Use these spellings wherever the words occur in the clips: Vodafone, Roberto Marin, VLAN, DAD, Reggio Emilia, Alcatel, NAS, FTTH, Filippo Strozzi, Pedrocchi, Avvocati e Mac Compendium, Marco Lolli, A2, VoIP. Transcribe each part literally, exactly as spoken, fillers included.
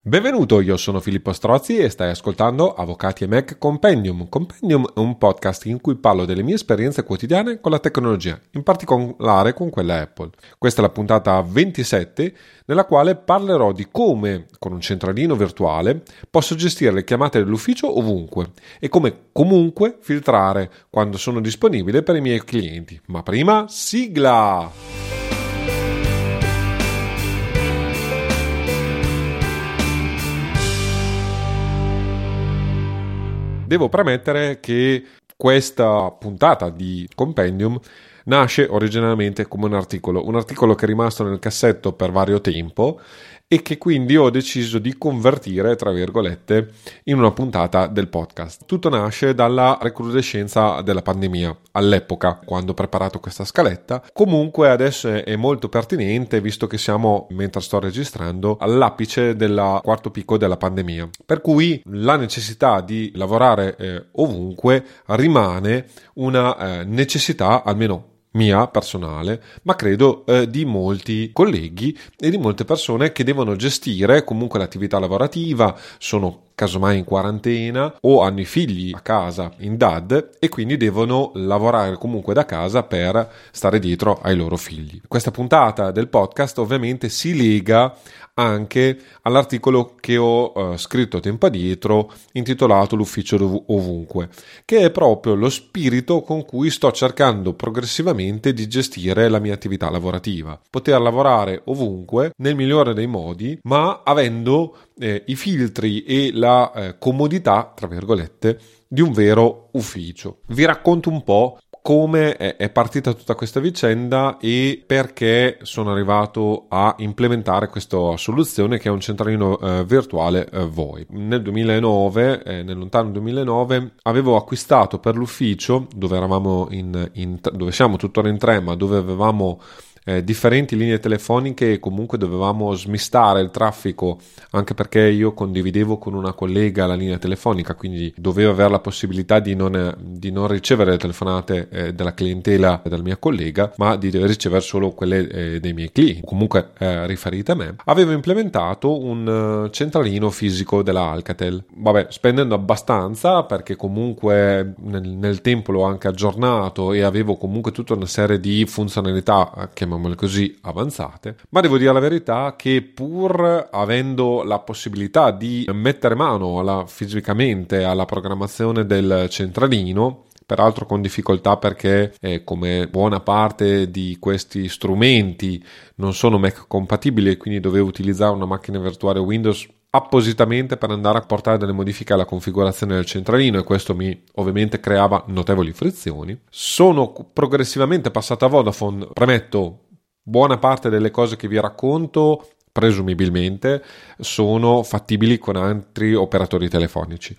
Benvenuto, io sono Filippo Strozzi e stai ascoltando Avvocati e Mac Compendium. Compendium è un podcast in cui parlo delle mie esperienze quotidiane con la tecnologia, in particolare con quella Apple. Questa è la puntata ventisette, nella quale parlerò di come, con un centralino virtuale, posso gestire le chiamate dell'ufficio ovunque e come comunque filtrare quando sono disponibile per i miei clienti. Ma prima, sigla! Devo premettere che questa puntata di Compendium nasce originariamente come un articolo, un articolo che è rimasto nel cassetto per vario tempo e che quindi ho deciso di convertire, tra virgolette, in una puntata del podcast. Tutto nasce dalla recrudescenza della pandemia all'epoca, quando ho preparato questa scaletta. Comunque adesso è molto pertinente, visto che siamo, mentre sto registrando, all'apice del quarto picco della pandemia, per cui la necessità di lavorare eh, ovunque rimane una eh, necessità, almeno mia personale, ma credo eh, di molti colleghi e di molte persone che devono gestire comunque l'attività lavorativa, sono casomai in quarantena o hanno i figli a casa in D A D e quindi devono lavorare comunque da casa per stare dietro ai loro figli. Questa puntata del podcast ovviamente si lega anche all'articolo che ho eh, scritto tempo addietro intitolato L'ufficio dov- ovunque, che è proprio lo spirito con cui sto cercando progressivamente di gestire la mia attività lavorativa. Poter lavorare ovunque nel migliore dei modi, ma avendo eh, i filtri e la eh, comodità, tra virgolette, di un vero ufficio. Vi racconto un po' come è partita tutta questa vicenda e perché sono arrivato a implementare questa soluzione, che è un centralino eh, virtuale eh, VoIP. Nel duemilanove, eh, nel lontano duemilanove, avevo acquistato per l'ufficio, dove eravamo in, in dove siamo tuttora in tre, ma dove avevamo Eh, differenti linee telefoniche e comunque dovevamo smistare il traffico, anche perché io condividevo con una collega la linea telefonica, quindi dovevo avere la possibilità di non, di non ricevere le telefonate eh, della clientela della mia collega, ma di ricevere solo quelle eh, dei miei clienti, comunque eh, riferite a me. Avevo implementato un uh, centralino fisico della Alcatel, vabbè, spendendo abbastanza, perché comunque nel, nel tempo l'ho anche aggiornato e avevo comunque tutta una serie di funzionalità che così avanzate, ma devo dire la verità che, pur avendo la possibilità di mettere mano alla, fisicamente alla programmazione del centralino, peraltro con difficoltà perché eh, come buona parte di questi strumenti non sono Mac compatibili e quindi dovevo utilizzare una macchina virtuale Windows appositamente per andare a portare delle modifiche alla configurazione del centralino, e questo mi ovviamente creava notevoli frizioni. Sono progressivamente passato a Vodafone. Premetto, buona parte delle cose che vi racconto presumibilmente sono fattibili con altri operatori telefonici.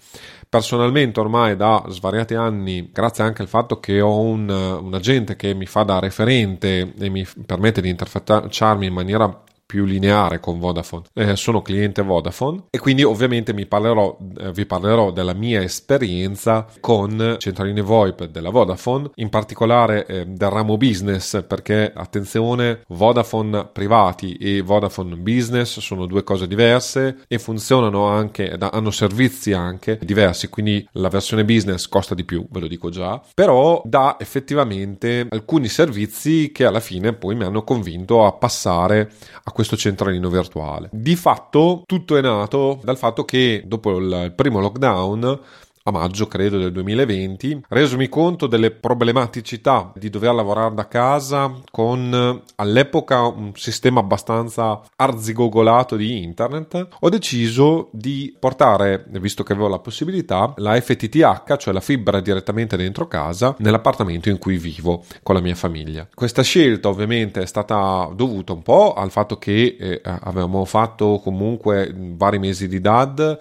Personalmente ormai da svariati anni, grazie anche al fatto che ho un, un agente che mi fa da referente e mi permette di interfacciarmi in maniera più lineare con Vodafone, eh, sono cliente Vodafone e quindi ovviamente mi parlerò, eh, vi parlerò della mia esperienza con centraline VoIP della Vodafone, in particolare eh, del ramo business, perché attenzione, Vodafone privati e Vodafone business sono due cose diverse e funzionano anche, hanno servizi anche diversi, quindi la versione business costa di più, ve lo dico già, però dà effettivamente alcuni servizi che alla fine poi mi hanno convinto a passare a questo centralino virtuale. Di fatto tutto è nato dal fatto che, dopo il primo lockdown a maggio credo del duemilaventi, resomi conto delle problematicità di dover lavorare da casa con, all'epoca, un sistema abbastanza arzigogolato di internet, ho deciso di portare, visto che avevo la possibilità, la F T T H, cioè la fibra direttamente dentro casa, nell'appartamento in cui vivo con la mia famiglia. Questa scelta ovviamente è stata dovuta un po' al fatto che eh, avevamo fatto comunque vari mesi di D A D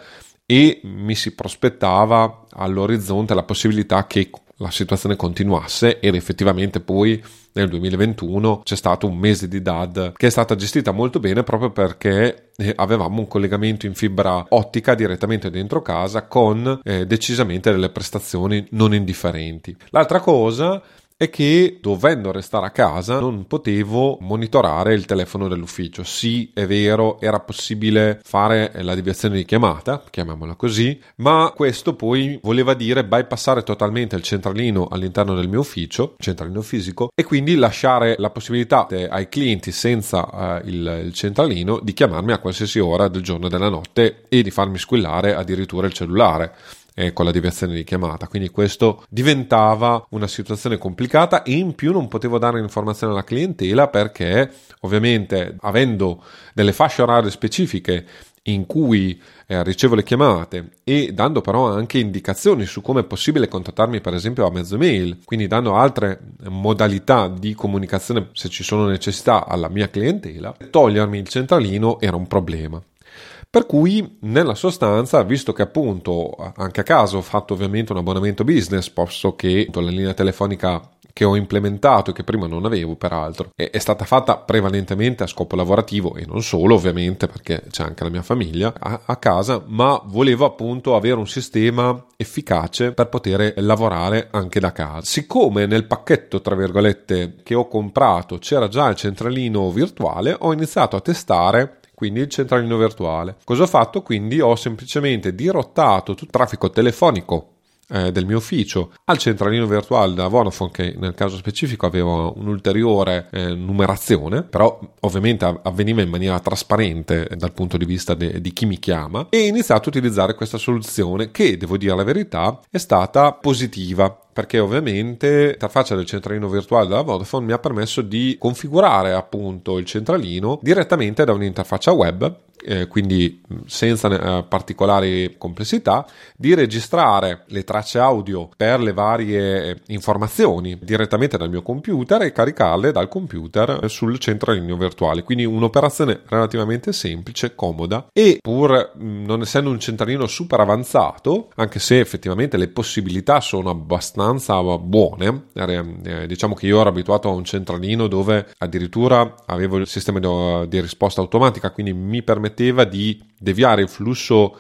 e mi si prospettava all'orizzonte la possibilità che la situazione continuasse, ed effettivamente poi nel duemilaventuno c'è stato un mese di D A D che è stata gestita molto bene, proprio perché avevamo un collegamento in fibra ottica direttamente dentro casa con eh, decisamente delle prestazioni non indifferenti. L'altra cosa è che dovendo restare a casa non potevo monitorare il telefono dell'ufficio. Sì, è vero, era possibile fare la deviazione di chiamata, chiamiamola così, ma questo poi voleva dire bypassare totalmente il centralino all'interno del mio ufficio, centralino fisico, e quindi lasciare la possibilità ai clienti senza eh, il, il centralino di chiamarmi a qualsiasi ora del giorno e della notte e di farmi squillare addirittura il cellulare eh, con la deviazione di chiamata. Quindi questo diventava una situazione complicata, e in più non potevo dare informazioni alla clientela perché ovviamente, avendo delle fasce orarie specifiche in cui eh, ricevo le chiamate e dando però anche indicazioni su come è possibile contattarmi, per esempio a mezzo mail, quindi dando altre modalità di comunicazione se ci sono necessità alla mia clientela, togliermi il centralino era un problema. Per cui nella sostanza, visto che appunto anche a caso ho fatto ovviamente un abbonamento business, posto che la linea telefonica che ho implementato e che prima non avevo peraltro è, è stata fatta prevalentemente a scopo lavorativo e non solo ovviamente, perché c'è anche la mia famiglia a, a casa, ma volevo appunto avere un sistema efficace per poter lavorare anche da casa. Siccome nel pacchetto tra virgolette che ho comprato c'era già il centralino virtuale, ho iniziato a testare quindi il centralino virtuale. Cosa ho fatto? Quindi ho semplicemente dirottato tutto il traffico telefonico eh, del mio ufficio al centralino virtuale da Vodafone, che nel caso specifico aveva un'ulteriore eh, numerazione, però ovviamente avveniva in maniera trasparente dal punto di vista de- di chi mi chiama, e ho iniziato a utilizzare questa soluzione che, devo dire la verità, è stata positiva. Perché ovviamente l'interfaccia del centralino virtuale della Vodafone mi ha permesso di configurare appunto il centralino direttamente da un'interfaccia web, eh, quindi senza eh, particolari complessità, di registrare le tracce audio per le varie informazioni direttamente dal mio computer e caricarle dal computer sul centralino virtuale. Quindi un'operazione relativamente semplice, comoda, e pur mh, non essendo un centralino super avanzato, anche se effettivamente le possibilità sono abbastanza buone, eh, diciamo che io ero abituato a un centralino dove addirittura avevo il sistema di, di risposta automatica, quindi mi permetteva di deviare il flusso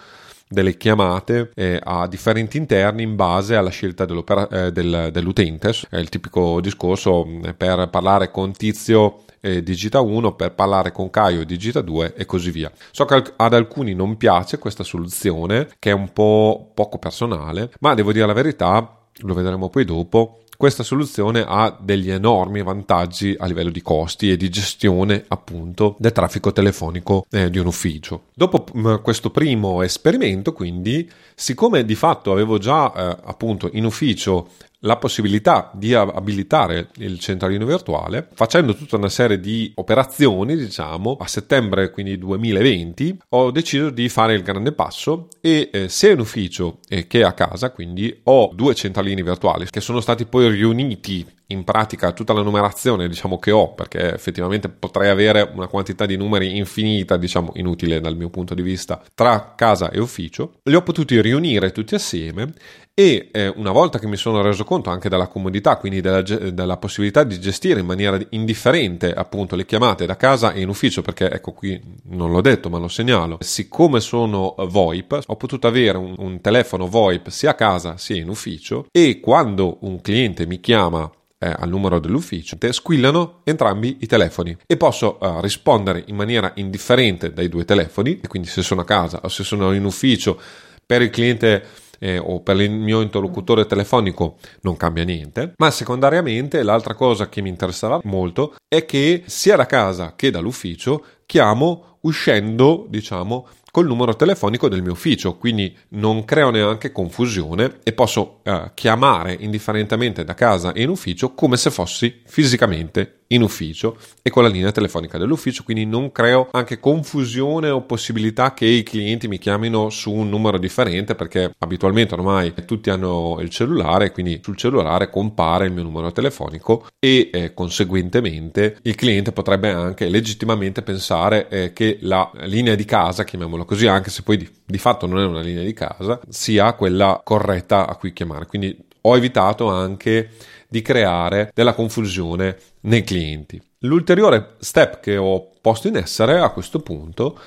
delle chiamate eh, a differenti interni in base alla scelta eh, del, dell'utente. È il tipico discorso: per parlare con Tizio eh, digita uno, per parlare con Caio digita due e così via. So che ad alcuni non piace questa soluzione, che è un po' poco personale, ma devo dire la verità, lo vedremo poi dopo, questa soluzione ha degli enormi vantaggi a livello di costi e di gestione appunto del traffico telefonico eh, di un ufficio. Dopo mh, questo primo esperimento, quindi, siccome di fatto avevo già eh, appunto in ufficio la possibilità di abilitare il centralino virtuale, facendo tutta una serie di operazioni, diciamo, a settembre quindi duemilaventi ho deciso di fare il grande passo e eh, sia in ufficio eh, che a casa, quindi ho due centralini virtuali che sono stati poi riuniti. In pratica tutta la numerazione, diciamo, che ho, perché effettivamente potrei avere una quantità di numeri infinita, diciamo inutile dal mio punto di vista, tra casa e ufficio, li ho potuti riunire tutti assieme e eh, una volta che mi sono reso conto anche della comodità, quindi della, della possibilità di gestire in maniera indifferente appunto le chiamate da casa e in ufficio, perché ecco qui non l'ho detto ma lo segnalo, siccome sono VoIP ho potuto avere un, un telefono VoIP sia a casa sia in ufficio, e quando un cliente mi chiama Eh, al numero dell'ufficio squillano entrambi i telefoni e posso eh, rispondere in maniera indifferente dai due telefoni, e quindi se sono a casa o se sono in ufficio per il cliente eh, o per il mio interlocutore telefonico non cambia niente. Ma secondariamente l'altra cosa che mi interessava molto è che sia da casa che dall'ufficio chiamo uscendo, diciamo, col numero telefonico del mio ufficio, quindi non creo neanche confusione e posso eh, chiamare indifferentemente da casa e in ufficio come se fossi fisicamente in ufficio e con la linea telefonica dell'ufficio, quindi non creo anche confusione o possibilità che i clienti mi chiamino su un numero differente, perché abitualmente ormai tutti hanno il cellulare, quindi sul cellulare compare il mio numero telefonico e eh, conseguentemente il cliente potrebbe anche legittimamente pensare eh, che la linea di casa, chiamiamola così, anche se poi di, di fatto non è una linea di casa, sia quella corretta a cui chiamare. Quindi ho evitato anche di creare della confusione nei clienti. L'ulteriore step che ho posto in essere a questo punto,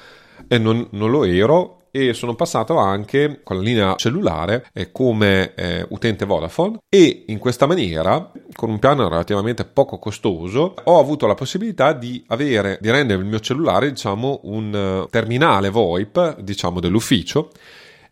e non, non lo ero, e sono passato anche con la linea cellulare eh, come eh, utente Vodafone, e in questa maniera, con un piano relativamente poco costoso, ho avuto la possibilità di avere di rendere il mio cellulare, diciamo, un terminale VoIP, diciamo, dell'ufficio.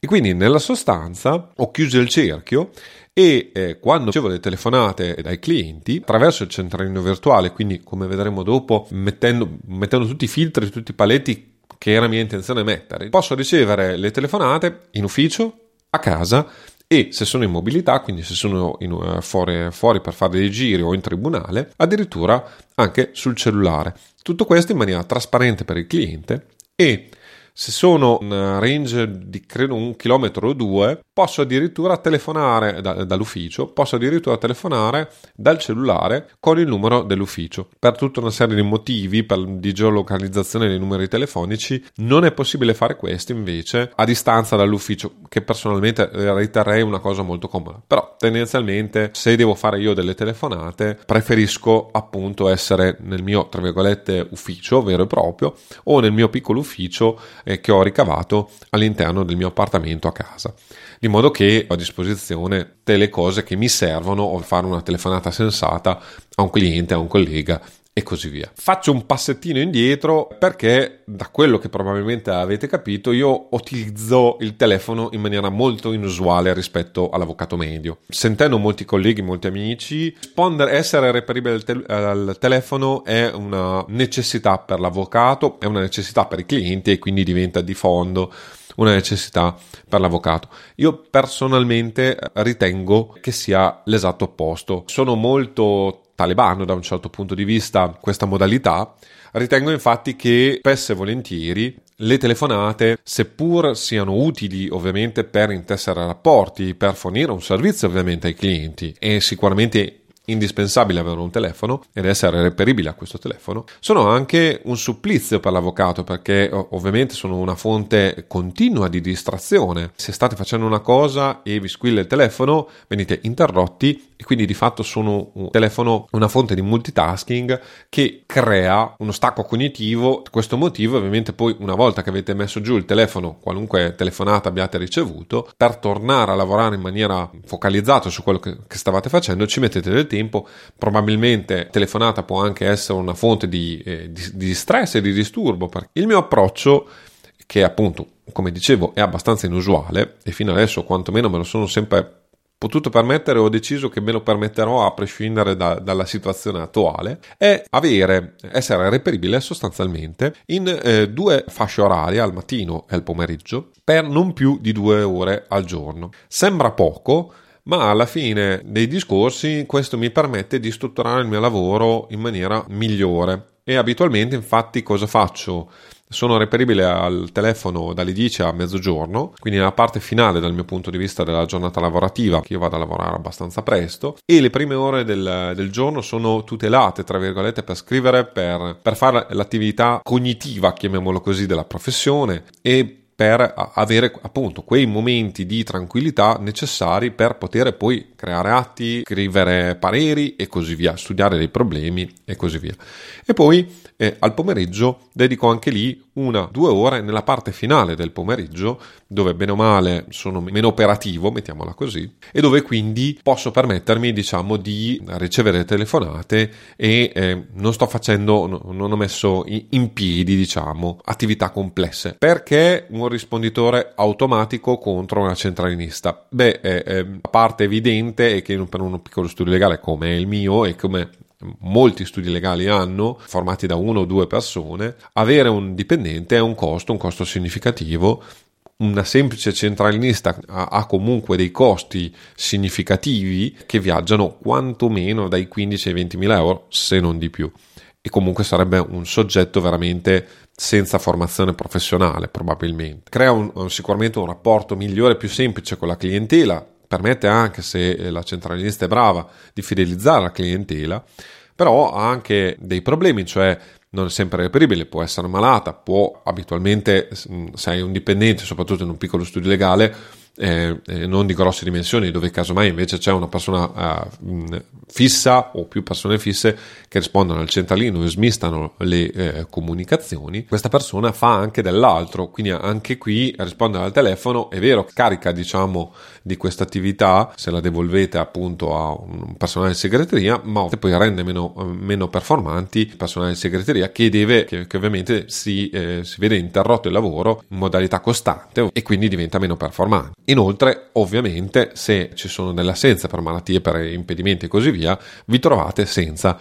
E quindi nella sostanza ho chiuso il cerchio e eh, quando ricevo le telefonate dai clienti attraverso il centralino virtuale, quindi come vedremo dopo, mettendo, mettendo tutti i filtri, tutti i paletti che era mia intenzione mettere, posso ricevere le telefonate in ufficio, a casa, e se sono in mobilità, quindi se sono in, fuori, fuori per fare dei giri o in tribunale, addirittura anche sul cellulare. Tutto questo in maniera trasparente per il cliente, e se sono in range di credo un chilometro o due, posso addirittura telefonare da, dall'ufficio, posso addirittura telefonare dal cellulare con il numero dell'ufficio. Per tutta una serie di motivi per, di geolocalizzazione dei numeri telefonici non è possibile fare questo invece a distanza dall'ufficio, che personalmente riterrei una cosa molto comoda. Però tendenzialmente, se devo fare io delle telefonate, preferisco appunto essere nel mio, tra virgolette, ufficio vero e proprio, o nel mio piccolo ufficio che ho ricavato all'interno del mio appartamento a casa, di modo che ho a disposizione tutte le cose che mi servono per fare una telefonata sensata a un cliente, a un collega e così via. Faccio un passettino indietro, perché da quello che probabilmente avete capito io utilizzo il telefono in maniera molto inusuale rispetto all'avvocato medio. Sentendo molti colleghi, molti amici, rispondere, essere reperibile al, te- al telefono è una necessità per l'avvocato, è una necessità per i clienti, e quindi diventa di fondo una necessità per l'avvocato. Io personalmente ritengo che sia l'esatto opposto. Sono molto talebano da un certo punto di vista questa modalità. Ritengo infatti che spesso e volentieri le telefonate, seppur siano utili ovviamente per intessere rapporti, per fornire un servizio ovviamente ai clienti, è sicuramente indispensabile avere un telefono ed essere reperibile a questo telefono, sono anche un supplizio per l'avvocato, perché ovviamente sono una fonte continua di distrazione. Se state facendo una cosa e vi squilla il telefono, venite interrotti, e quindi di fatto sono un telefono, una fonte di multitasking che crea uno stacco cognitivo. Per questo motivo ovviamente poi, una volta che avete messo giù il telefono, qualunque telefonata abbiate ricevuto, per tornare a lavorare in maniera focalizzata su quello che, che stavate facendo ci mettete del tempo. Probabilmente telefonata può anche essere una fonte di, eh, di, di stress e di disturbo. Il mio approccio, che appunto come dicevo è abbastanza inusuale, e fino adesso quantomeno me lo sono sempre potuto permettere, ho deciso che me lo permetterò a prescindere da, dalla situazione attuale, è avere, essere reperibile sostanzialmente in eh, due fasce orarie, al mattino e al pomeriggio, per non più di due ore al giorno. Sembra poco, ma alla fine dei discorsi questo mi permette di strutturare il mio lavoro in maniera migliore. E abitualmente infatti cosa faccio? Sono reperibile al telefono dalle dieci a mezzogiorno, quindi nella parte finale dal mio punto di vista della giornata lavorativa, che io vado a lavorare abbastanza presto, e le prime ore del, del giorno sono tutelate, tra virgolette, per scrivere, per, per fare l'attività cognitiva, chiamiamolo così, della professione, e per avere appunto quei momenti di tranquillità necessari per poter poi creare atti, scrivere pareri e così via, studiare dei problemi e così via. E poi eh, al pomeriggio dedico anche lì una, due ore nella parte finale del pomeriggio, dove bene o male sono meno operativo, mettiamola così, e dove quindi posso permettermi, diciamo, di ricevere telefonate e eh, non sto facendo, no, non ho messo in piedi, diciamo, attività complesse. Perché un risponditore automatico contro una centralinista? Beh, eh, eh, la parte evidente è che per uno piccolo studio legale come il mio, e come molti studi legali hanno, formati da uno o due persone, avere un dipendente è un costo, un costo significativo. Una semplice centralinista ha comunque dei costi significativi che viaggiano quantomeno dai quindici ai ventimila euro, se non di più. E comunque sarebbe un soggetto veramente senza formazione professionale, probabilmente. Crea un, sicuramente un rapporto migliore, più semplice con la clientela, permette anche, se la centralinista è brava, di fidelizzare la clientela, però ha anche dei problemi, cioè non è sempre reperibile, può essere malata, può abitualmente, se hai un dipendente, soprattutto in un piccolo studio legale, eh, non di grosse dimensioni, dove casomai invece c'è una persona eh, fissa o più persone fisse che rispondono al centralino e smistano le eh, comunicazioni, questa persona fa anche dell'altro, quindi anche qui rispondere al telefono è vero, carica diciamo di questa attività, se la devolvete appunto a un personale di segreteria, ma poi rende meno, meno performanti il personale di segreteria che deve, che, che ovviamente si, eh, si vede interrotto il lavoro in modalità costante e quindi diventa meno performante. Inoltre ovviamente se ci sono delle assenze per malattie, per impedimenti e così via, vi trovate senza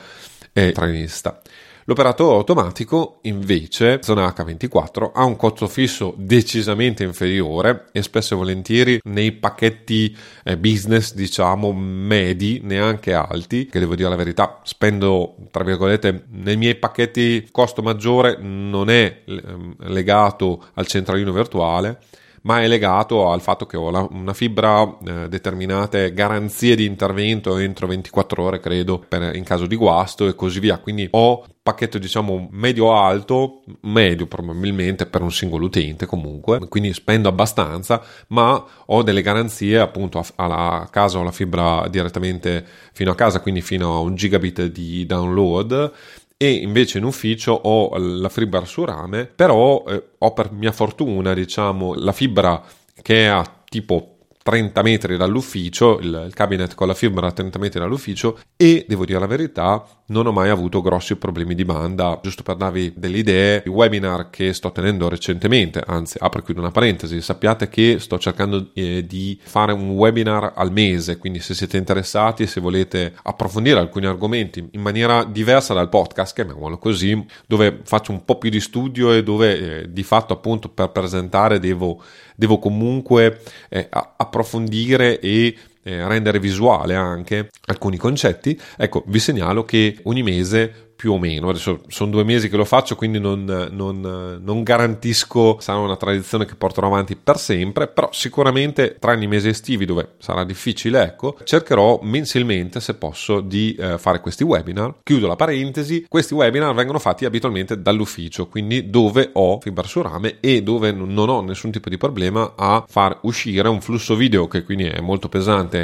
eh, trainista. L'operatore automatico invece, zona acca ventiquattro, ha un costo fisso decisamente inferiore e spesso e volentieri nei pacchetti eh, business diciamo medi, neanche alti, che devo dire la verità, spendo tra virgolette nei miei pacchetti, costo maggiore non è eh, legato al centralino virtuale, ma è legato al fatto che ho la, una fibra, eh, determinate garanzie di intervento entro ventiquattro ore credo per, in caso di guasto e così via, quindi ho un pacchetto diciamo medio alto, medio probabilmente per un singolo utente comunque, quindi spendo abbastanza ma ho delle garanzie appunto alla casa, ho la fibra direttamente fino a casa, quindi fino a un gigabit di download, e invece in ufficio ho la fibra su rame, però eh, ho per mia fortuna diciamo la fibra che è a tipo trenta metri dall'ufficio, il, il cabinet con la fibra a trenta metri dall'ufficio, e devo dire la verità non ho mai avuto grossi problemi di banda. Giusto per darvi delle idee, i webinar che sto tenendo recentemente, anzi apro e chiudo una parentesi, sappiate che sto cercando eh, di fare un webinar al mese, quindi se siete interessati, se volete approfondire alcuni argomenti in maniera diversa dal podcast, chiamiamolo così, dove faccio un po' più di studio e dove eh, di fatto appunto per presentare devo, devo comunque eh, approfondire e Eh, rendere visuale anche alcuni concetti, ecco vi segnalo che ogni mese più o meno, adesso sono due mesi che lo faccio quindi non, non, non garantisco sarà una tradizione che porterò avanti per sempre, però sicuramente tranne i mesi estivi dove sarà difficile, ecco cercherò mensilmente se posso di eh, fare questi webinar. Chiudo la parentesi, questi webinar vengono fatti abitualmente dall'ufficio, quindi dove ho fibra su rame e dove non ho nessun tipo di problema a far uscire un flusso video che quindi è molto pesante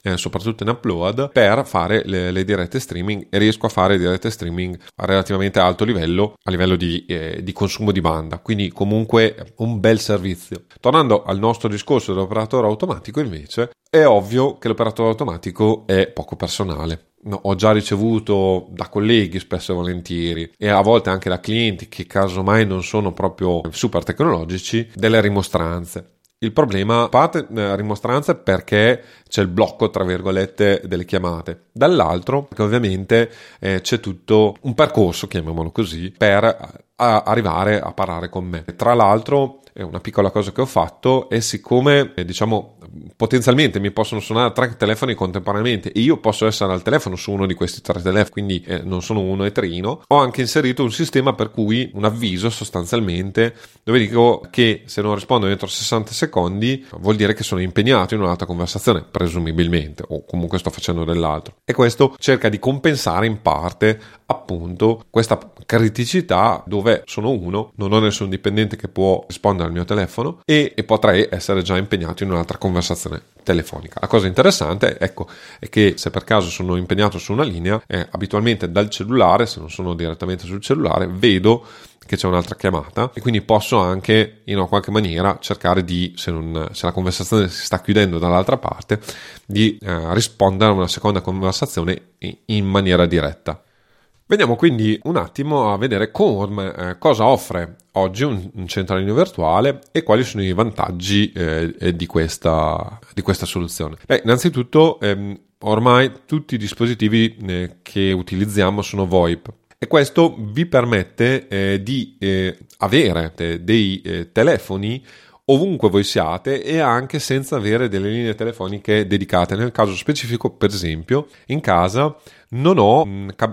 Eh, soprattutto in upload, per fare le, le dirette streaming, e riesco a fare dirette streaming a relativamente alto livello a livello di, eh, di consumo di banda, quindi comunque un bel servizio. Tornando al nostro discorso dell'operatore automatico invece, è ovvio che l'operatore automatico è poco personale. No, ho già ricevuto da colleghi spesso e volentieri e a volte anche da clienti che casomai non sono proprio super tecnologici delle rimostranze. Il problema, a parte eh, rimostranze, perché c'è il blocco tra virgolette delle chiamate, dall'altro che ovviamente eh, c'è tutto un percorso, chiamiamolo così, per a, arrivare a parlare con me. Tra l'altro è una piccola cosa che ho fatto, e siccome eh, diciamo potenzialmente mi possono suonare tre telefoni contemporaneamente e io posso essere al telefono su uno di questi tre telefoni, quindi eh, non sono uno eterino, ho anche inserito un sistema per cui un avviso sostanzialmente dove dico che se non rispondo entro sessanta secondi vuol dire che sono impegnato in un'altra conversazione presumibilmente, o comunque sto facendo dell'altro, e questo cerca di compensare in parte appunto questa criticità dove sono uno, non ho nessun dipendente che può rispondere al mio telefono e, e potrei essere già impegnato in un'altra conversazione telefonica. La cosa interessante, ecco, è che se per caso sono impegnato su una linea, eh, abitualmente dal cellulare, se non sono direttamente sul cellulare, vedo che c'è un'altra chiamata e quindi posso anche in una qualche maniera cercare di, se, non, se la conversazione si sta chiudendo dall'altra parte, di eh, rispondere a una seconda conversazione in, in maniera diretta. Veniamo quindi un attimo a vedere come, eh, cosa offre oggi un, un centralino virtuale e quali sono i vantaggi eh, di, questa, di questa soluzione. Beh, innanzitutto ehm, ormai tutti i dispositivi eh, che utilizziamo sono VoIP, e questo vi permette eh, di eh, avere dei eh, telefoni ovunque voi siate e anche senza avere delle linee telefoniche dedicate. Nel caso specifico, per esempio, in casa non ho,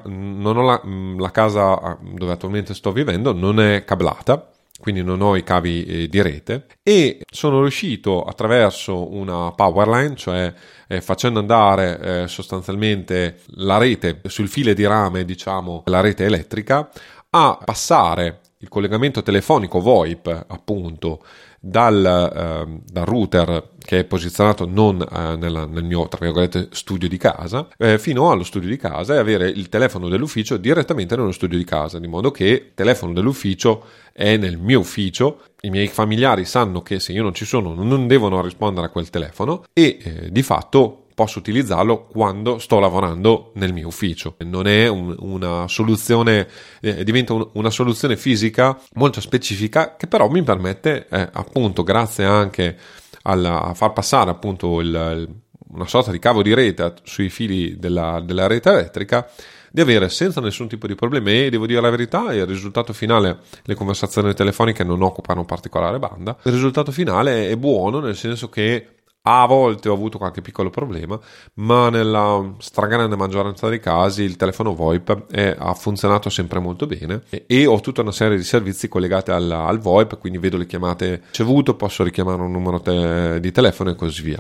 non ho la, la casa dove attualmente sto vivendo non è cablata, quindi non ho i cavi di rete, e sono riuscito attraverso una powerline, cioè eh, facendo andare eh, sostanzialmente la rete sul filo di rame, diciamo la rete elettrica, a passare il collegamento telefonico VoIP appunto dal, eh, dal router che è posizionato non eh, nella, nel mio, tra virgolette, studio di casa, eh, fino allo studio di casa, e avere il telefono dell'ufficio direttamente nello studio di casa, di modo che il telefono dell'ufficio è nel mio ufficio, i miei familiari sanno che se io non ci sono non devono rispondere a quel telefono, e eh, di fatto posso utilizzarlo quando sto lavorando nel mio ufficio. Non è un, una soluzione, eh, diventa un, una soluzione fisica molto specifica, che però mi permette, eh, appunto, grazie anche alla, a far passare appunto il, il, una sorta di cavo di rete sui fili della, della rete elettrica, di avere senza nessun tipo di problemi, e devo dire la verità, il risultato finale, le conversazioni telefoniche non occupano particolare banda, il risultato finale è buono, nel senso che a volte ho avuto qualche piccolo problema, ma nella stragrande maggioranza dei casi il telefono VoIP è, ha funzionato sempre molto bene, e, e ho tutta una serie di servizi collegati al, al VoIP, quindi vedo le chiamate ricevute, posso richiamare un numero te, di telefono e così via.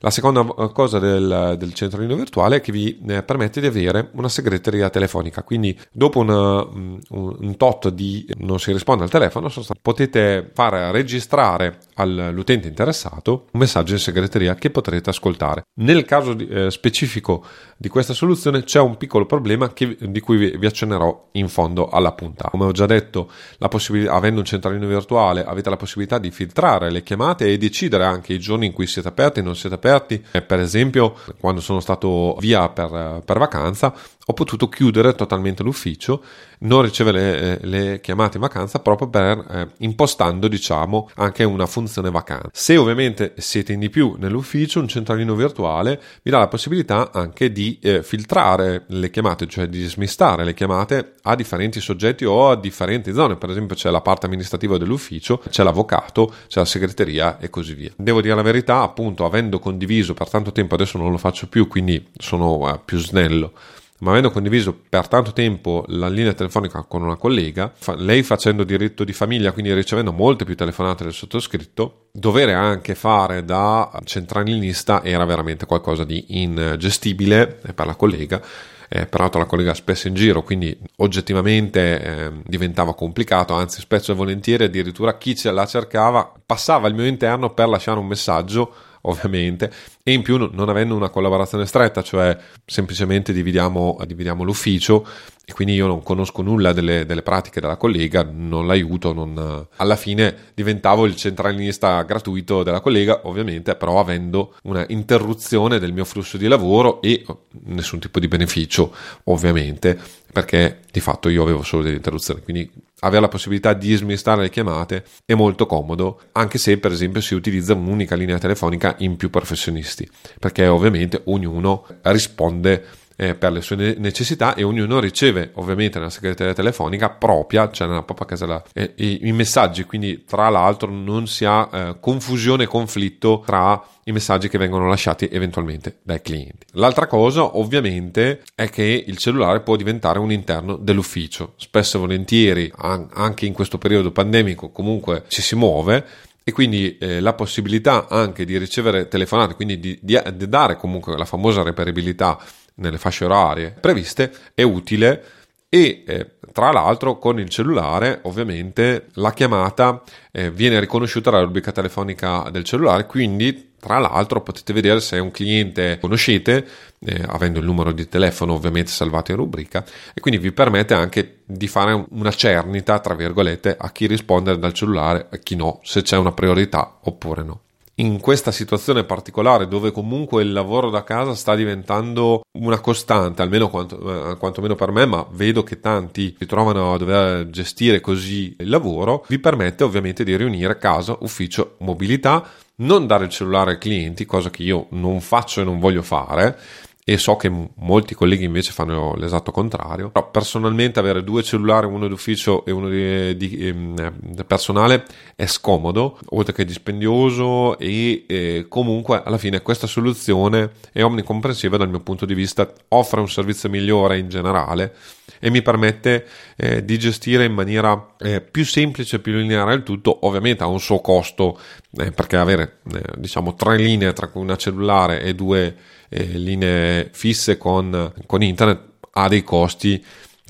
La seconda cosa del, del centralino virtuale è che vi eh, permette di avere una segreteria telefonica, quindi dopo una, un, un tot di non si risponde al telefono, potete far registrare all'utente interessato un messaggio in segreteria che potrete ascoltare. Nel caso di, eh, specifico di questa soluzione c'è un piccolo problema che, di cui vi, vi accennerò in fondo alla puntata. Come ho già detto, la possibil- avendo un centralino virtuale avete la possibilità di filtrare le chiamate e decidere anche i giorni in cui siete aperti e non siete aperti. Per esempio, quando sono stato via per, per vacanza, ho potuto chiudere totalmente l'ufficio, non ricevere le, le chiamate in vacanza, proprio per eh, impostando, diciamo, anche una funzione vacanza. Se ovviamente siete in di più nell'ufficio, un centralino virtuale vi dà la possibilità anche di eh, filtrare le chiamate, cioè di smistare le chiamate a differenti soggetti o a differenti zone. Per esempio c'è la parte amministrativa dell'ufficio, c'è l'avvocato, c'è la segreteria e così via. Devo dire la verità, appunto, avendo condiviso per tanto tempo, adesso non lo faccio più, quindi sono eh, più snello, ma avendo condiviso per tanto tempo la linea telefonica con una collega, fa- lei facendo diritto di famiglia, quindi ricevendo molte più telefonate del sottoscritto, dovere anche fare da centralinista era veramente qualcosa di ingestibile per la collega. Eh, peraltro la collega spesso in giro, quindi oggettivamente eh, diventava complicato, anzi spesso e volentieri addirittura chi ce la cercava passava al mio interno per lasciare un messaggio, ovviamente, e in più non avendo una collaborazione stretta, cioè semplicemente dividiamo, dividiamo l'ufficio, e quindi io non conosco nulla delle, delle pratiche della collega, non l'aiuto, non... alla fine diventavo il centralinista gratuito della collega, ovviamente, però avendo una interruzione del mio flusso di lavoro e nessun tipo di beneficio, ovviamente, perché di fatto io avevo solo delle interruzioni, quindi avere la possibilità di smistare le chiamate è molto comodo, anche se per esempio si utilizza un'unica linea telefonica in più professionisti, perché ovviamente ognuno risponde eh, per le sue necessità e ognuno riceve ovviamente nella segreteria telefonica propria, cioè nella propria casella, eh, i messaggi, quindi tra l'altro non si ha eh, confusione e conflitto tra i messaggi che vengono lasciati eventualmente dai clienti. L'altra cosa ovviamente è che il cellulare può diventare un interno dell'ufficio, spesso e volentieri anche in questo periodo pandemico comunque ci si muove, e quindi eh, la possibilità anche di ricevere telefonate, quindi di, di, di dare comunque la famosa reperibilità nelle fasce orarie previste è utile. E eh, tra l'altro con il cellulare ovviamente la chiamata eh, viene riconosciuta dalla rubrica telefonica del cellulare, quindi tra l'altro potete vedere se è un cliente conoscete, eh, avendo il numero di telefono ovviamente salvato in rubrica, e quindi vi permette anche di fare una cernita, tra virgolette, a chi rispondere dal cellulare e chi no, se c'è una priorità oppure no. In questa situazione particolare, dove comunque il lavoro da casa sta diventando una costante, almeno quanto, eh, quantomeno per me, ma vedo che tanti si trovano a dover gestire così il lavoro, vi permette ovviamente di riunire casa, ufficio, mobilità, non dare il cellulare ai clienti, cosa che io non faccio e non voglio fare, e so che m- molti colleghi invece fanno l'esatto contrario. Però personalmente avere due cellulari, uno d'ufficio e uno di, di, eh, personale, è scomodo, oltre che dispendioso, e eh, comunque alla fine questa soluzione è omnicomprensiva dal mio punto di vista, offre un servizio migliore in generale e mi permette eh, di gestire in maniera eh, più semplice, più lineare il tutto. Ovviamente ha un suo costo, eh, perché avere eh, diciamo tre linee, tra cui una cellulare e due linee fisse con, con internet, ha dei costi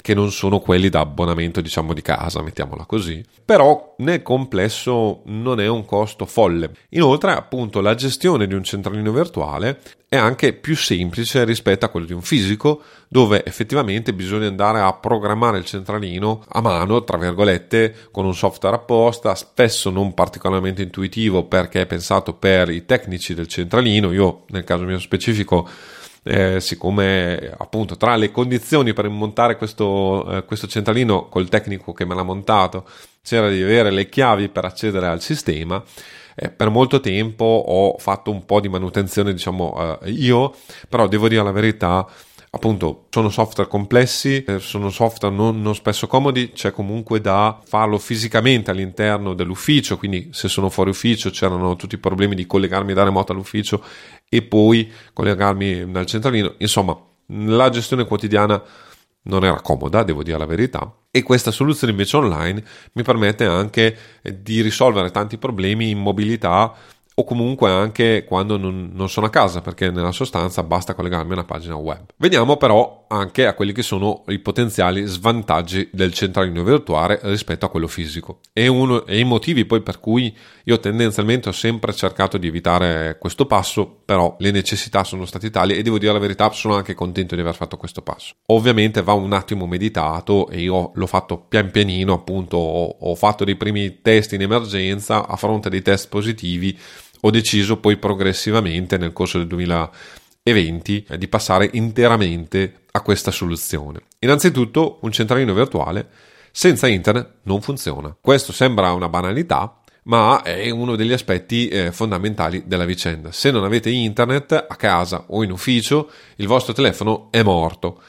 che non sono quelli da abbonamento, diciamo, di casa, mettiamola così, però nel complesso non è un costo folle. Inoltre, appunto, la gestione di un centralino virtuale è anche più semplice rispetto a quello di un fisico, dove effettivamente bisogna andare a programmare il centralino a mano, tra virgolette, con un software apposta, spesso non particolarmente intuitivo perché è pensato per i tecnici del centralino. Io, nel caso mio specifico, Eh, siccome appunto tra le condizioni per montare questo, eh, questo centralino col tecnico che me l'ha montato c'era di avere le chiavi per accedere al sistema, eh, per molto tempo ho fatto un po' di manutenzione, diciamo, eh, io, però devo dire la verità, appunto sono software complessi, sono software non, non spesso comodi, c'è comunque da farlo fisicamente all'interno dell'ufficio, quindi se sono fuori ufficio c'erano tutti i problemi di collegarmi da remoto all'ufficio e poi collegarmi dal centralino. Insomma, la gestione quotidiana non era comoda, devo dire la verità, e questa soluzione invece online mi permette anche di risolvere tanti problemi in mobilità o comunque anche quando non, non sono a casa, perché nella sostanza basta collegarmi a una pagina web. Veniamo però anche a quelli che sono i potenziali svantaggi del centralino virtuale rispetto a quello fisico, e uno e i motivi poi per cui io tendenzialmente ho sempre cercato di evitare questo passo, però le necessità sono state tali e devo dire la verità sono anche contento di aver fatto questo passo. Ovviamente va un attimo meditato e io l'ho fatto pian pianino, appunto ho, ho fatto dei primi test in emergenza, a fronte dei test positivi ho deciso poi progressivamente nel corso del duemilaventi eh, di passare interamente a questa soluzione. Innanzitutto, un centralino virtuale senza internet non funziona. Questo sembra una banalità, ma è uno degli aspetti eh, fondamentali della vicenda. Se non avete internet a casa o in ufficio, il vostro telefono è morto.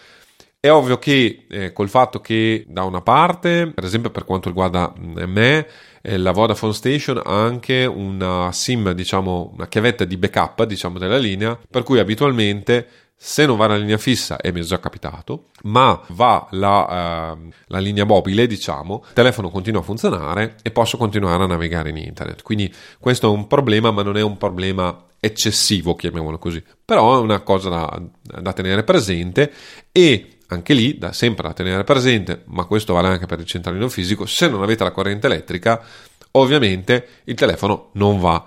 È ovvio che eh, col fatto che da una parte, per esempio per quanto riguarda me, eh, la Vodafone Station ha anche una SIM, diciamo una chiavetta di backup, diciamo, della linea, per cui abitualmente se non va la linea fissa, e mi è già capitato, ma va la, eh, la linea mobile, diciamo, il telefono continua a funzionare e posso continuare a navigare in internet. Quindi questo è un problema, ma non è un problema eccessivo, chiamiamolo così, però è una cosa da, da tenere presente. E anche lì, da sempre da tenere presente, ma questo vale anche per il centralino fisico, se non avete la corrente elettrica, ovviamente il telefono non va.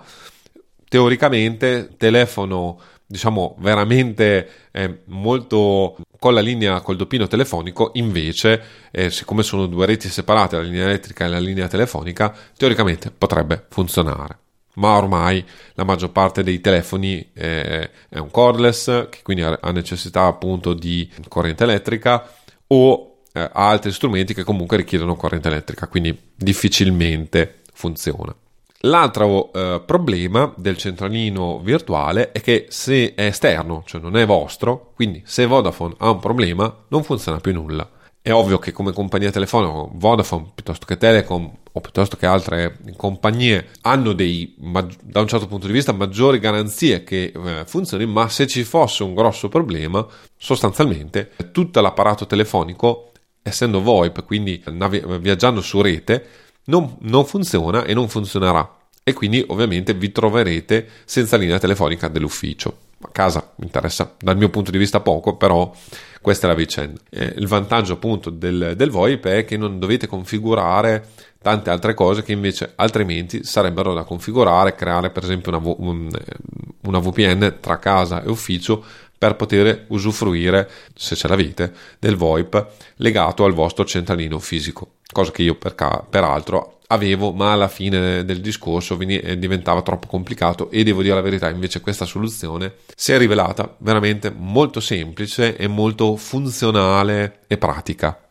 Teoricamente, telefono, diciamo, veramente eh, molto con la linea, col doppino telefonico, invece, eh, siccome sono due reti separate, la linea elettrica e la linea telefonica, teoricamente potrebbe funzionare. Ma ormai la maggior parte dei telefoni è un cordless, che quindi ha necessità appunto di corrente elettrica, o ha altri strumenti che comunque richiedono corrente elettrica, quindi difficilmente funziona. L'altro eh, problema del centralino virtuale è che se è esterno, cioè non è vostro, quindi se Vodafone ha un problema non funziona più nulla. È ovvio che come compagnia telefonica, Vodafone piuttosto che Telecom o piuttosto che altre compagnie, hanno dei, da un certo punto di vista, maggiori garanzie che funzioni, ma se ci fosse un grosso problema, sostanzialmente tutto l'apparato telefonico, essendo VoIP, quindi viaggiando su rete, non, non funziona e non funzionerà, e quindi ovviamente vi troverete senza linea telefonica dell'ufficio. A casa mi interessa dal mio punto di vista poco, però questa è la vicenda. Eh, il vantaggio appunto del, del VoIP è che non dovete configurare tante altre cose che invece altrimenti sarebbero da configurare, creare per esempio una, un, una V P N tra casa e ufficio per poter usufruire, se ce l'avete, del VoIP legato al vostro centralino fisico, cosa che io per ca- peraltro avevo, ma alla fine del discorso diventava troppo complicato, e devo dire la verità, invece questa soluzione si è rivelata veramente molto semplice e molto funzionale e pratica.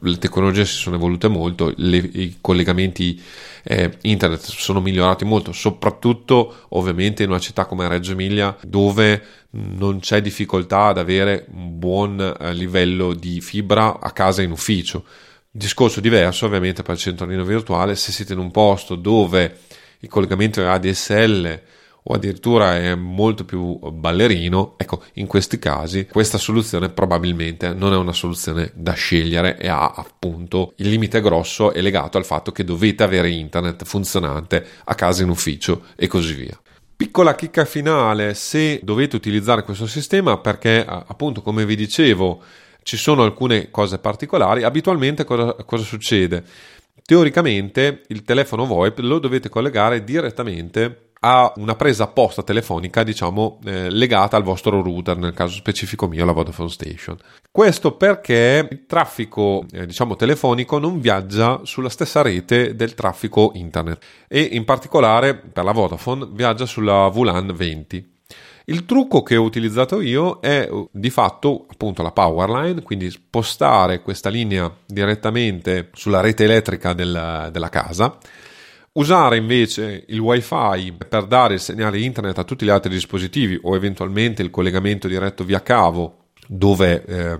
Le tecnologie si sono evolute molto, le, i collegamenti eh, internet sono migliorati molto, soprattutto ovviamente in una città come Reggio Emilia, dove non c'è difficoltà ad avere un buon eh, livello di fibra a casa e in ufficio. Discorso diverso ovviamente per il centralino virtuale: se siete in un posto dove il collegamento è A D S L o addirittura è molto più ballerino, ecco, in questi casi questa soluzione probabilmente non è una soluzione da scegliere, e ha appunto il limite grosso è legato al fatto che dovete avere internet funzionante a casa, in ufficio e così via. Piccola chicca finale se dovete utilizzare questo sistema, perché appunto come vi dicevo ci sono alcune cose particolari. Abitualmente cosa, cosa succede? Teoricamente il telefono VoIP lo dovete collegare direttamente a una presa posta telefonica, diciamo, eh, legata al vostro router, nel caso specifico mio la Vodafone Station. Questo perché il traffico eh, diciamo telefonico non viaggia sulla stessa rete del traffico internet, e in particolare per la Vodafone viaggia sulla V LAN venti. Il trucco che ho utilizzato io è di fatto appunto la powerline, quindi spostare questa linea direttamente sulla rete elettrica della, della casa, usare invece il wifi per dare il segnale internet a tutti gli altri dispositivi, o eventualmente il collegamento diretto via cavo dove eh,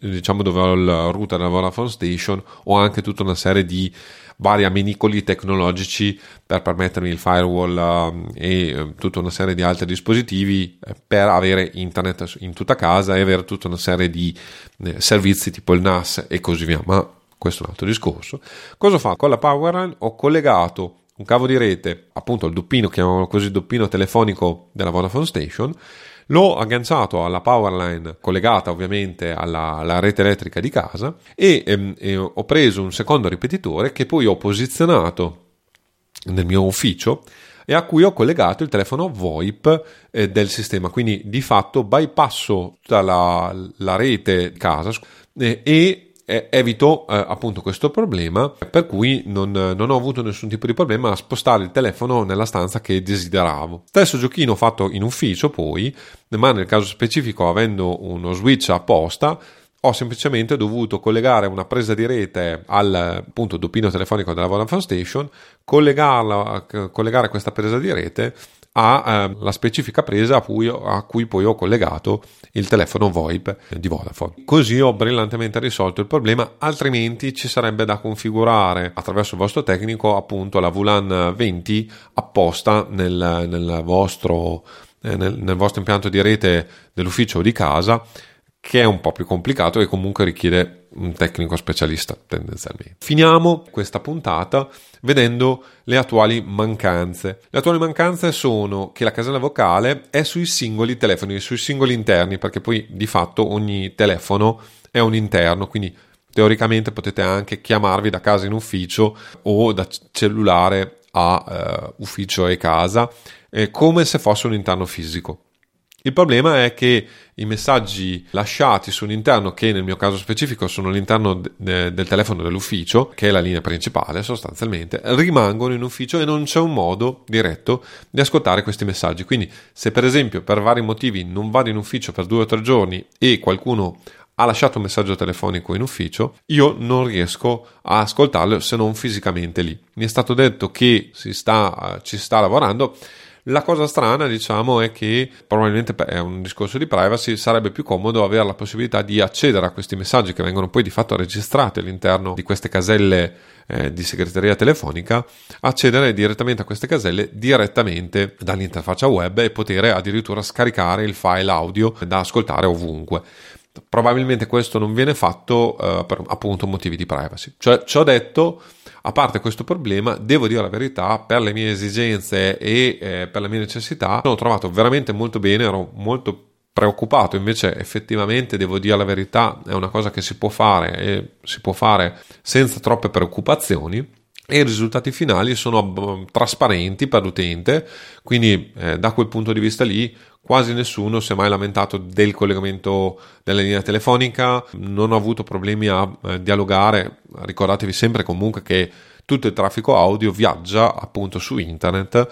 diciamo dove ho il router della Vodafone Station, o anche tutta una serie di vari amenicoli tecnologici per permettermi il firewall eh, e tutta una serie di altri dispositivi per avere internet in tutta casa e avere tutta una serie di eh, servizi tipo il NAS e così via, ma questo è un altro discorso. Cosa fa? Con la powerline ho collegato un cavo di rete, appunto il doppino, chiamavano così doppino telefonico della Vodafone Station, l'ho agganciato alla powerline collegata ovviamente alla, alla rete elettrica di casa, e, e, e ho preso un secondo ripetitore che poi ho posizionato nel mio ufficio e a cui ho collegato il telefono VoIP eh, del sistema, quindi di fatto bypasso tutta la, la rete di casa eh, e evito eh, appunto questo problema, per cui non, non ho avuto nessun tipo di problema a spostare il telefono nella stanza che desideravo. Stesso giochino fatto in ufficio poi, ma nel caso specifico avendo uno switch apposta ho semplicemente dovuto collegare una presa di rete al appunto doppino telefonico della Vodafone Station, collegarla, collegare questa presa di rete alla specifica presa a cui, a cui poi ho collegato il telefono VoIP di Vodafone. Così ho brillantemente risolto il problema, altrimenti ci sarebbe da configurare attraverso il vostro tecnico appunto la V LAN venti apposta nel, nel, vostro, nel, nel vostro impianto di rete dell'ufficio o di casa, che è un po' più complicato e comunque richiede un tecnico specialista tendenzialmente. Finiamo questa puntata vedendo le attuali mancanze. Le attuali mancanze sono che la casella vocale è sui singoli telefoni, sui singoli interni, perché poi di fatto ogni telefono è un interno, quindi teoricamente potete anche chiamarvi da casa in ufficio o da cellulare a uh, ufficio e casa, eh, come se fosse un interno fisico. Il problema è che i messaggi lasciati su un interno, che nel mio caso specifico sono all'interno de- del telefono dell'ufficio, che è la linea principale sostanzialmente, rimangono in ufficio e non c'è un modo diretto di ascoltare questi messaggi. Quindi se per esempio per vari motivi non vado in ufficio per due o tre giorni e qualcuno ha lasciato un messaggio telefonico in ufficio, io non riesco a ascoltarlo se non fisicamente lì. Mi è stato detto che si sta, ci sta lavorando. La cosa strana, diciamo, è che probabilmente è un discorso di privacy, sarebbe più comodo avere la possibilità di accedere a questi messaggi che vengono poi di fatto registrati all'interno di queste caselle eh, di segreteria telefonica, accedere direttamente a queste caselle direttamente dall'interfaccia web e poter addirittura scaricare il file audio da ascoltare ovunque. Probabilmente questo non viene fatto eh, per appunto motivi di privacy. Cioè, ciò detto, a parte questo problema, devo dire la verità, per le mie esigenze e eh, per le mie necessità sono trovato veramente molto bene, ero molto preoccupato, invece effettivamente devo dire la verità, è una cosa che si può fare e si può fare senza troppe preoccupazioni, e i risultati finali sono trasparenti per l'utente, quindi eh, da quel punto di vista lì quasi nessuno si è mai lamentato del collegamento della linea telefonica, non ho avuto problemi a eh, dialogare. Ricordatevi sempre comunque che tutto il traffico audio viaggia appunto su internet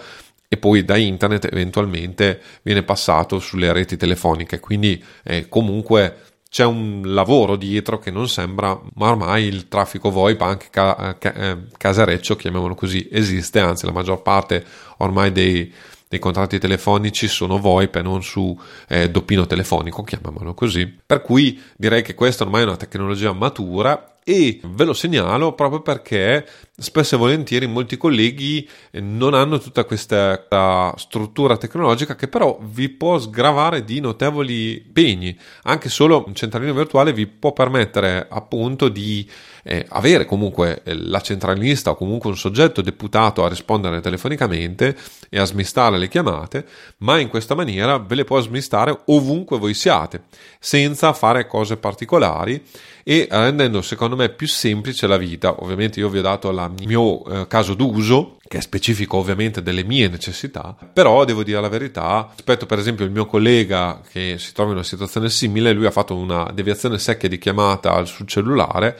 e poi da internet eventualmente viene passato sulle reti telefoniche, quindi eh, comunque c'è un lavoro dietro che non sembra, ma ormai il traffico VoIP, anche ca- ca- casareccio, chiamiamolo così, esiste, anzi la maggior parte ormai dei, dei contratti telefonici sono VoIP e non su eh, doppino telefonico, chiamiamolo così. Per cui direi che questa ormai è una tecnologia matura e ve lo segnalo proprio perché spesso e volentieri molti colleghi non hanno tutta questa struttura tecnologica, che però vi può sgravare di notevoli impegni. Anche solo un centralino virtuale vi può permettere appunto di eh, avere comunque la centralinista o comunque un soggetto deputato a rispondere telefonicamente e a smistare le chiamate, ma in questa maniera ve le può smistare ovunque voi siate, senza fare cose particolari e rendendo secondo me più semplice la vita. Ovviamente io vi ho dato la il mio eh, caso d'uso, che è specifico ovviamente delle mie necessità, però devo dire la verità, rispetto per esempio il mio collega che si trova in una situazione simile, lui ha fatto una deviazione secca di chiamata sul cellulare,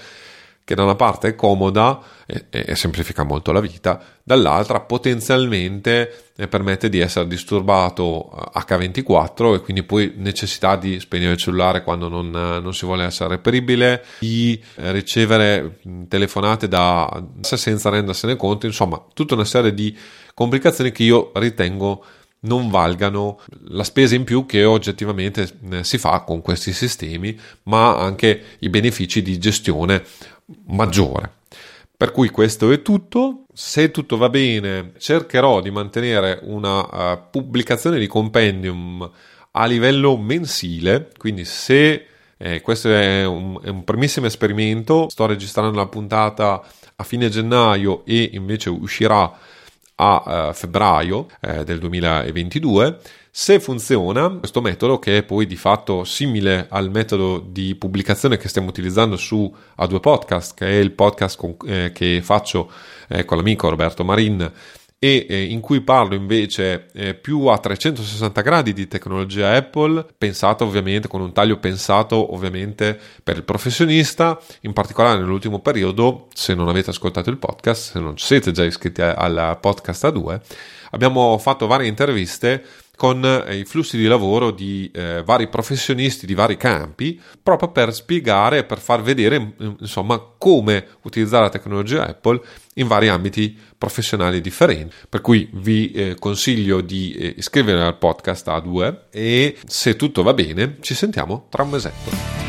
che da una parte è comoda e, e semplifica molto la vita, dall'altra potenzialmente permette di essere disturbato acca ventiquattro e quindi poi necessità di spegnere il cellulare quando non, non si vuole essere reperibile, di ricevere telefonate da senza rendersene conto, insomma tutta una serie di complicazioni che io ritengo non valgano la spesa in più che oggettivamente si fa con questi sistemi, ma anche i benefici di gestione maggiore. Per cui questo è tutto. Se tutto va bene, cercherò di mantenere una uh, pubblicazione di compendium a livello mensile, quindi se eh, questo è un, è un primissimo esperimento, sto registrando la puntata a fine gennaio e invece uscirà a uh, febbraio eh, del duemilaventidue. Se funziona questo metodo, che è poi di fatto simile al metodo di pubblicazione che stiamo utilizzando su A due Podcast, che è il podcast con, eh, che faccio eh, con l'amico Roberto Marin e eh, in cui parlo invece eh, più a trecentosessanta gradi di tecnologia Apple, pensato ovviamente con un taglio pensato ovviamente per il professionista. In particolare nell'ultimo periodo, se non avete ascoltato il podcast, se non siete già iscritti al podcast A due, abbiamo fatto varie interviste con i flussi di lavoro di eh, vari professionisti di vari campi, proprio per spiegare, per far vedere insomma come utilizzare la tecnologia Apple in vari ambiti professionali differenti. Per cui vi eh, consiglio di eh, iscrivervi al podcast A due e se tutto va bene ci sentiamo tra un mesetto.